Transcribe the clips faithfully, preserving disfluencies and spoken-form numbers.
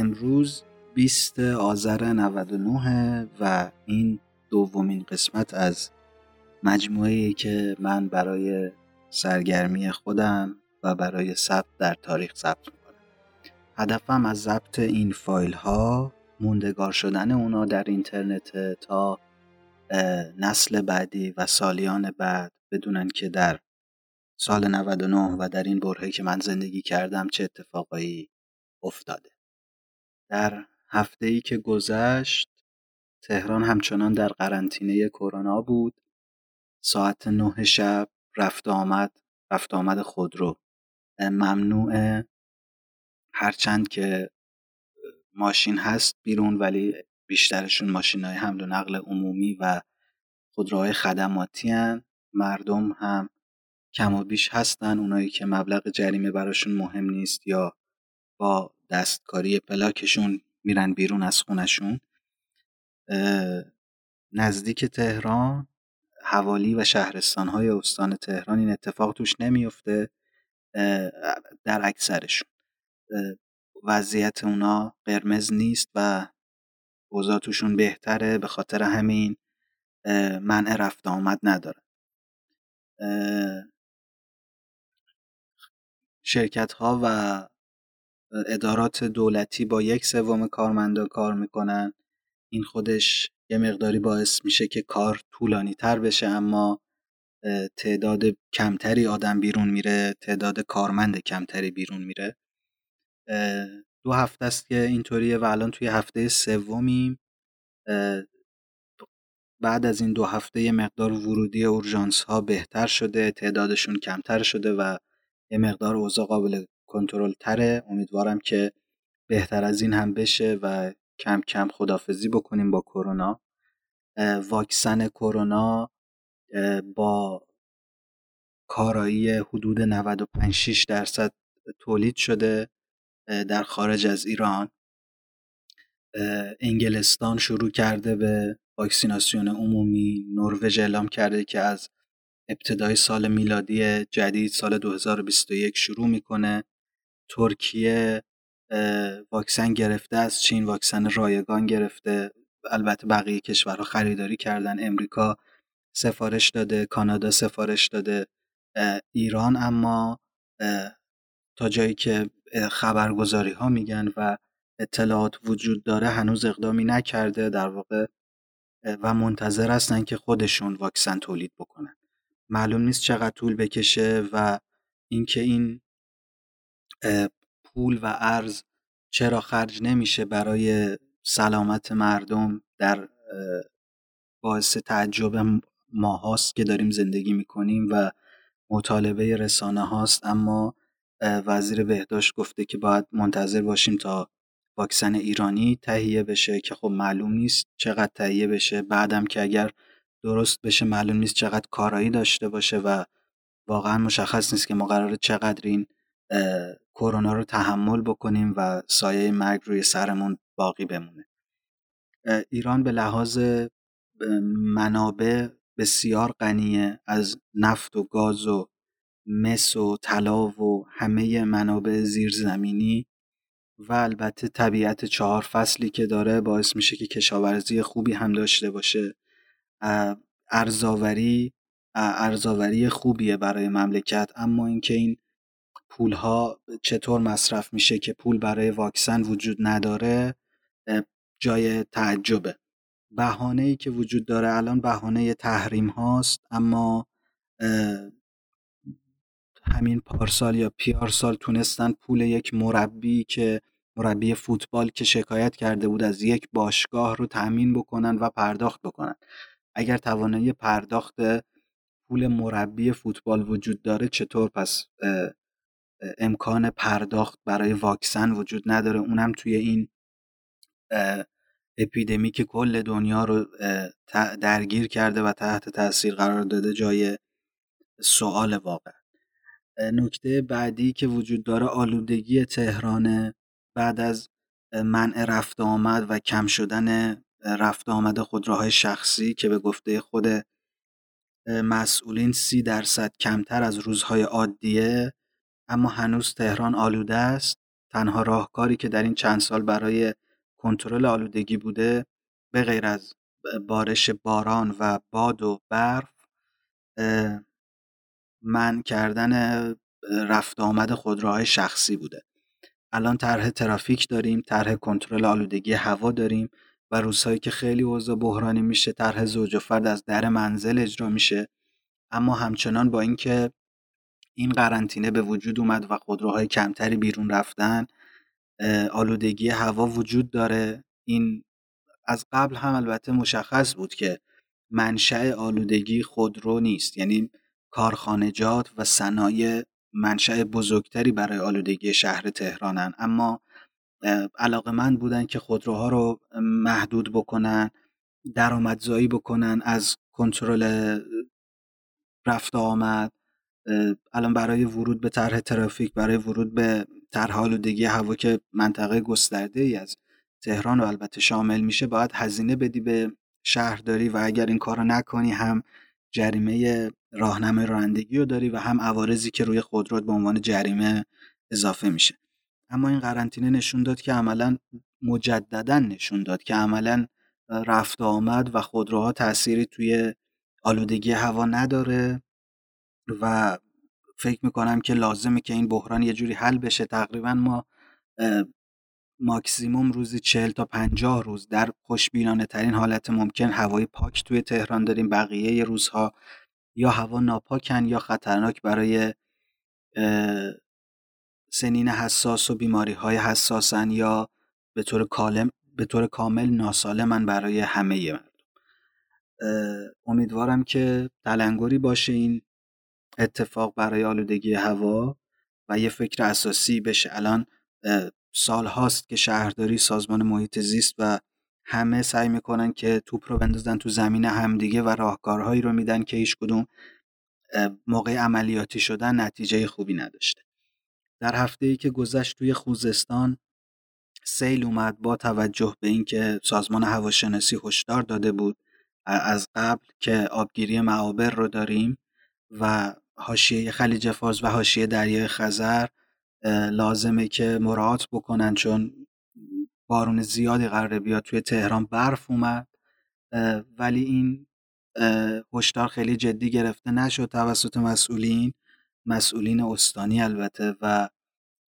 امروز بیست آذر نود و نه و این دومین قسمت از مجموعه‌ای که من برای سرگرمی خودم و برای ثبت در تاریخ ثبت می‌کنم. هدفم از ضبط این فایل‌ها موندگار شدن اونا در اینترنت تا نسل بعدی و سالیان بعد بدونن که در سال نود و نه و در این برهه‌ای که من زندگی کردم چه اتفاقایی افتاده. در هفته‌ای که گذشت تهران همچنان در قرنطینه کرونا بود. ساعت نه شب رفت آمد رفت آمد خودرو ممنوعه، هرچند که ماشین هست بیرون ولی بیشترشون ماشین‌های حمل و نقل عمومی و خودروهای خدماتی هستند. مردم هم کم و بیش هستن، اونایی که مبلغ جریمه براشون مهم نیست یا با دستکاری پلاکشون میرن بیرون از خونشون. نزدیک تهران حوالی و شهرستان‌های استان تهران این اتفاق توش نمیفته، در اکثرشون وضعیت اونا قرمز نیست و اوضاع توشون بهتره، به خاطر همین منع رفت آمد نداره. شرکت‌ها و ادارات دولتی با یک سوم کارمندا کار میکنن. این خودش یه مقداری باعث میشه که کار طولانی تر بشه، اما تعداد کمتری آدم بیرون میره، تعداد کارمند کمتری بیرون میره. دو هفته است که اینطوریه و الان توی هفته سومیم. بعد از این دو هفته یه مقدار ورودی اورژانس ها بهتر شده، تعدادشون کمتر شده و یه مقدار اوضاع قابل کنترل تره. امیدوارم که بهتر از این هم بشه و کم کم خدافزی بکنیم با کرونا. واکسن کرونا با کارایی حدود نود و پنج درصد تولید شده در خارج از ایران. انگلستان شروع کرده به واکسیناسیون عمومی، نروژ اعلام کرده که از ابتدای سال میلادی جدید سال دو هزار و بیست و یک شروع میکنه. ترکیه واکسن گرفته از چین، واکسن رایگان گرفته، البته بقیه کشورها خریداری کردن. امریکا سفارش داده، کانادا سفارش داده. ایران اما تا جایی که خبرگزاری ها میگن و اطلاعات وجود داره هنوز اقدامی نکرده در واقع و منتظر هستن که خودشون واکسن تولید بکنن. معلوم نیست چقدر طول بکشه و اینکه این پول و ارز چرا خرج نمیشه برای سلامت مردم، در باعث تعجب ما هاست که داریم زندگی میکنیم و مطالبه رسانه هاست. اما وزیر بهداشت گفته که باید منتظر باشیم تا واکسن ایرانی تهیه بشه که خب معلوم نیست چقدر تهیه بشه، بعدم که اگر درست بشه معلوم نیست چقدر کارایی داشته باشه و واقعا مشخص نیست که ما قراره چقدر این کرونا رو تحمل بکنیم و سایه مرگ روی سرمون باقی بمونه. ایران به لحاظ منابع بسیار غنیه، از نفت و گاز و مس و طلا و همه منابع زیرزمینی و البته طبیعت چهار فصلی که داره باعث میشه که کشاورزی خوبی هم داشته باشه. ارزاوری ارزاوری خوبیه برای مملکت، اما اینکه این پولها چطور مصرف میشه که پول برای واکسن وجود نداره جای تعجبه. بهانه‌ای که وجود داره الان بهانه تحریم هاست، اما همین پارسال یا پیارسال تونستن پول یک مربی که مربی فوتبال که شکایت کرده بود از یک باشگاه رو تأمین بکنن و پرداخت بکنن. اگر توانایی پرداخت پول مربی فوتبال وجود داره چطور پس امکان پرداخت برای واکسن وجود نداره؟ اونم توی این اپیدمی که کل دنیا رو درگیر کرده و تحت تاثیر قرار داده جای سوال. واقع نکته بعدی که وجود داره آلودگی تهران بعد از منع رفت آمد و کم شدن رفت آمد خودروهای شخصی که به گفته خود مسئولین سی درصد کمتر از روزهای عادیه، اما هنوز تهران آلوده است. تنها راهکاری که در این چند سال برای کنترل آلودگی بوده به غیر از بارش باران و باد و برف، منع کردن رفت آمد خودروهای شخصی بوده. الان طرح ترافیک داریم، طرح کنترل آلودگی هوا داریم و روزهایی که خیلی اوضاع بحرانی میشه طرح زوج و فرد از در منزل اجرا میشه. اما همچنان با اینکه این قرنطینه به وجود اومد و خودروهای کمتری بیرون رفتن، آلودگی هوا وجود داره. این از قبل هم البته مشخص بود که منشأ آلودگی خودرو نیست، یعنی کارخانجات و صنایع منشأ بزرگتری برای آلودگی شهر تهرانن، اما علاقه‌مند بودن که خودروها رو محدود بکنن، درآمدزایی بکنن از کنترل رفت آمد. الان برای ورود به طرح ترافیک، برای ورود به طرح آلودگی هوا که منطقه گسترده‌ای از تهران و البته شامل میشه، باید هزینه بدی به شهرداری و اگر این کارو نکنی هم جریمه راهنمای رانندگی رو داری و هم عوارضی که روی خودرو به عنوان جریمه اضافه میشه. اما این قرنطینه نشون داد که عملاً مجدداً نشون داد که عملاً رفت آمد و خودروها تأثیری توی آلودگی هوا نداره و فکر میکنم که لازمه که این بحران یه جوری حل بشه. تقریباً ما ماکسیموم روزی چهل تا پنجاه روز در خوشبینانه ترین حالت ممکن هوای پاک توی تهران داریم، بقیه یه روزها یا هوا ناپاکن یا خطرناک برای سنین حساس و بیماری‌های حساسن یا به طور کامل به طور کامل ناسالمن برای همه مردم. امیدوارم که تلنگری باشه این اتفاق برای آلودگی هوا و یه فکر اساسی بشه. الان سال هاست که شهرداری، سازمان محیط زیست و همه سعی میکنن که توپ رو بندازن تو زمین همدیگه و راهکارهایی رو میدن که هیچ کدوم موقع عملیاتی شدن نتیجه خوبی نداشته. در هفته‌ای که گذشت توی خوزستان سیل اومد. با توجه به اینکه سازمان هواشناسی هشدار داده بود از قبل که آبگیری معابر رو داریم و حاشیه خلیج فارس و حاشیه دریای خزر لازمه که مراعات بکنن چون بارون زیادی قراره بیاد، توی تهران برف اومد ولی این هشدار خیلی جدی گرفته نشد توسط مسئولین مسئولین استانی البته و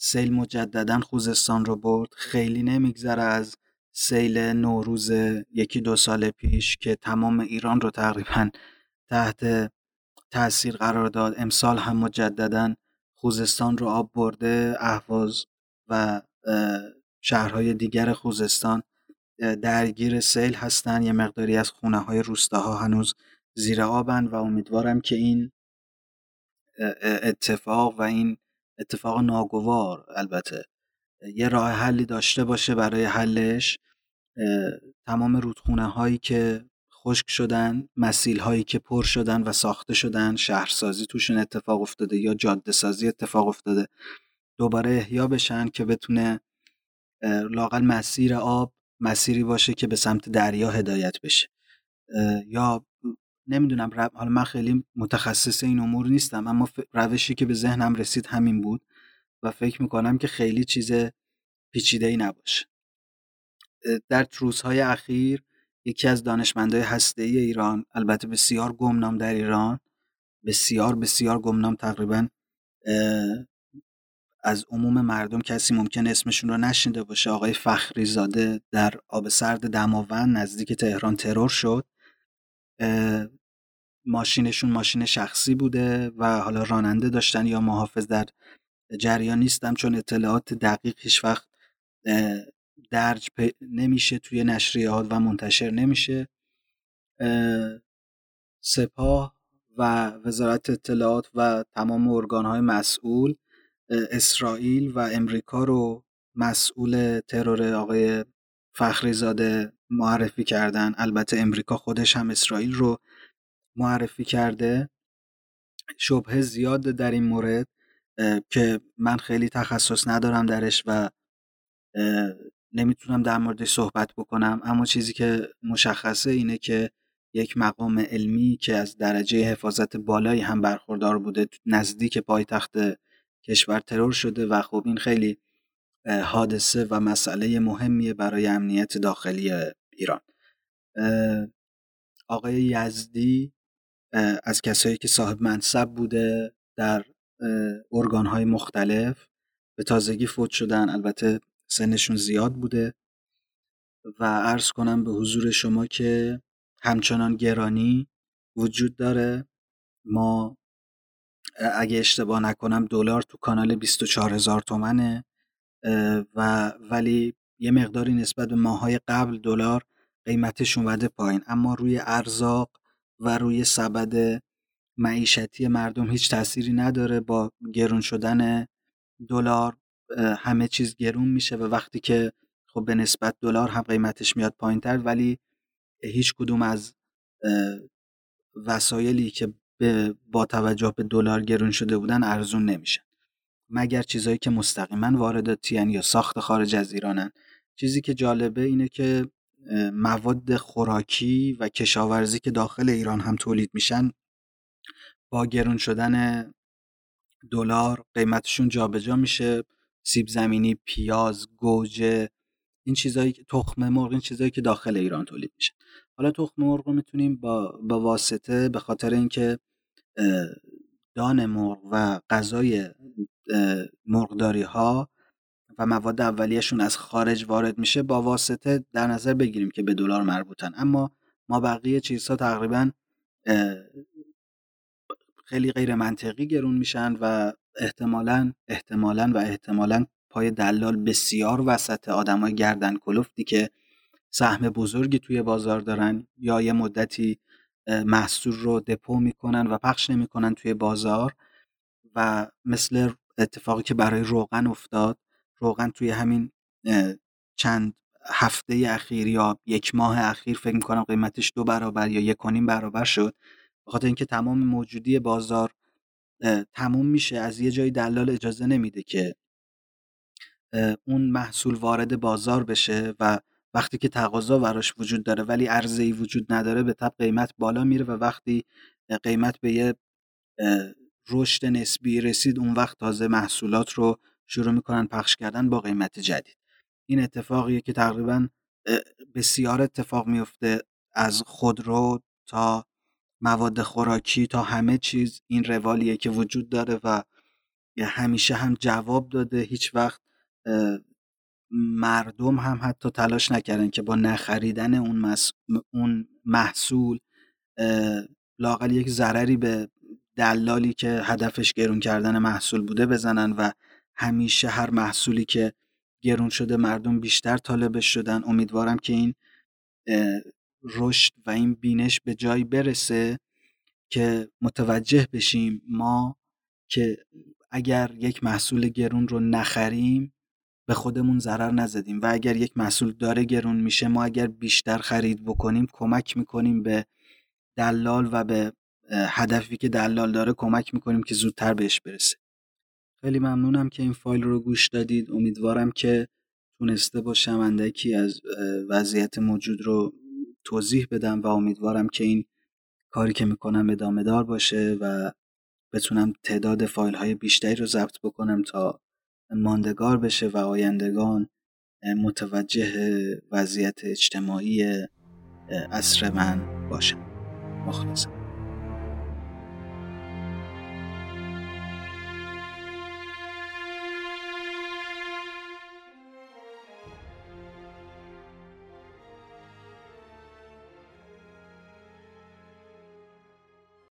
سیل مجدداً خوزستان رو برد. خیلی نمیگذره از سیل نوروز یکی دو سال پیش که تمام ایران رو تقریباً تحت تأثیر قرار داد. امسال هم مجدداً خوزستان رو آب برده. اهواز و شهرهای دیگر خوزستان درگیر سیل هستن. یه مقداری از خونه‌های روستاها هنوز زیر آبن و امیدوارم که این اتفاق و این اتفاق ناگوار البته یه راه حلی داشته باشه برای حلش. تمام رودخونه‌هایی که خشک شدن، مسیل‌هایی که پر شدن و ساخته شدن، شهرسازی توشون اتفاق افتاده یا جاده سازی اتفاق افتاده، دوباره احیا بشن که بتونه لااقل مسیر آب مسیری باشه که به سمت دریا هدایت بشه. یا نمیدونم، حالا من خیلی متخصص این امور نیستم اما روشی که به ذهنم رسید همین بود و فکر میکنم که خیلی چیز پیچیده‌ای نباشه. در روزهای اخیر یکی از دانشمندای هسته‌ای ایران، البته بسیار گمنام در ایران، بسیار بسیار گمنام، تقریباً از عموم مردم کسی ممکن اسمشون رو نشنیده باشه، آقای فخریزاده در آبسرد دماوند نزدیک تهران ترور شد. ماشینشون ماشین شخصی بوده و حالا راننده داشتن یا محافظ، در جریان نیستم چون اطلاعات دقیق هیچ وقت درج نمیشه توی نشریات و منتشر نمیشه. سپاه و وزارت اطلاعات و تمام ارگان‌های مسئول، اسرائیل و امریکا رو مسئول ترور آقای فخریزاده معرفی کردن. البته امریکا خودش هم اسرائیل رو معرفی کرده. شبهه زیاد در این مورد که من خیلی تخصص ندارم درش و نمیتونم در موردش صحبت بکنم، اما چیزی که مشخصه اینه که یک مقام علمی که از درجه حفاظت بالایی هم برخوردار بوده نزدیک پایتخت کشور ترور شده و خب این خیلی حادثه و مسئله مهمیه برای امنیت داخلی ایران. آقای یزدی از کسایی که صاحب منصب بوده در ارگان‌های مختلف به تازگی فوت شدن، البته سنشون زیاد بوده و عرض کنم به حضور شما که همچنان گرانی وجود داره. ما اگه اشتباه نکنم دلار تو کانال بیست و چهار هزار تومنه و ولی یه مقداری نسبت به ماهای قبل دلار قیمتش اومده پایین، اما روی ارزاق و روی سبد معیشتی مردم هیچ تأثیری نداره. با گرون شدن دلار همه چیز گرون میشه و وقتی که خب به نسبت دلار هم قیمتش میاد پایین‌تر، ولی هیچ کدوم از وسایلی که با توجه به دلار گرون شده بودن ارزون نمیشن، مگر چیزایی که مستقیما وارداتیان یا ساخت خارج از ایرانن. چیزی که جالبه اینه که مواد خوراکی و کشاورزی که داخل ایران هم تولید میشن با گرون شدن دلار قیمتشون جابجا میشه. سیب زمینی، پیاز، گوجه، این چیزایی که تخم مرغ، این چیزایی که داخل ایران تولید میشه. حالا تخم مرغ رو میتونیم با با واسطه، به خاطر اینکه دان مرغ و غذای مرغداری ها و مواد اولیه‌شون از خارج وارد میشه، با واسطه در نظر بگیریم که به دلار مربوطن. اما ما بقیه چیزها تقریبا خیلی غیر منطقی گرون میشن و احتمالاً احتمالاً و احتمالاً پای دلال بسیار وسط آدمای گردن کلفتی که سهم بزرگی توی بازار دارن یا یه مدتی محصول رو دپو میکنن و پخش نمیکنن توی بازار، و مثل اتفاقی که برای روغن افتاد، روغن توی همین چند هفته اخیر یا یک ماه اخیر فکر میکنم قیمتش دو برابر یا یک و نیم برابر شد، بخاطر اینکه تمام موجودی بازار تموم میشه. از یه جای دلال اجازه نمیده که اون محصول وارد بازار بشه و وقتی که تقاضا براش وجود داره ولی عرضه‌ای وجود نداره، به تبع قیمت بالا میره و وقتی قیمت به یه رشد نسبی رسید، اون وقت تازه محصولات رو شروع میکنن پخش کردن با قیمت جدید. این اتفاقیه که تقریبا بسیار اتفاق میفته، از خودرو تا مواد خوراکی تا همه چیز. این روالیه که وجود داره و همیشه هم جواب داده. هیچ وقت مردم هم حتی تلاش نکردن که با نخریدن اون, مس... اون محصول لااقل یک ضرری به دلالی که هدفش گرون کردن محصول بوده بزنن، و همیشه هر محصولی که گرون شده مردم بیشتر طالبش شدن. امیدوارم که این رشد و این بینش به جایی برسه که متوجه بشیم ما که اگر یک محصول گرون رو نخریم به خودمون ضرر نزدیم، و اگر یک محصول داره گرون میشه، ما اگر بیشتر خرید بکنیم کمک میکنیم به دلال و به هدفی که دلال داره، کمک میکنیم که زودتر بهش برسه. خیلی ممنونم که این فایل رو گوش دادید. امیدوارم که تونسته باشم اندکی از وضعیت موجود رو توضیح بدم و امیدوارم که این کاری که میکنم ادامه دار باشه و بتونم تعداد فایل های بیشتری رو ضبط بکنم تا ماندگار بشه و آیندگان متوجه وضعیت اجتماعی عصر من باشن. مخلصم.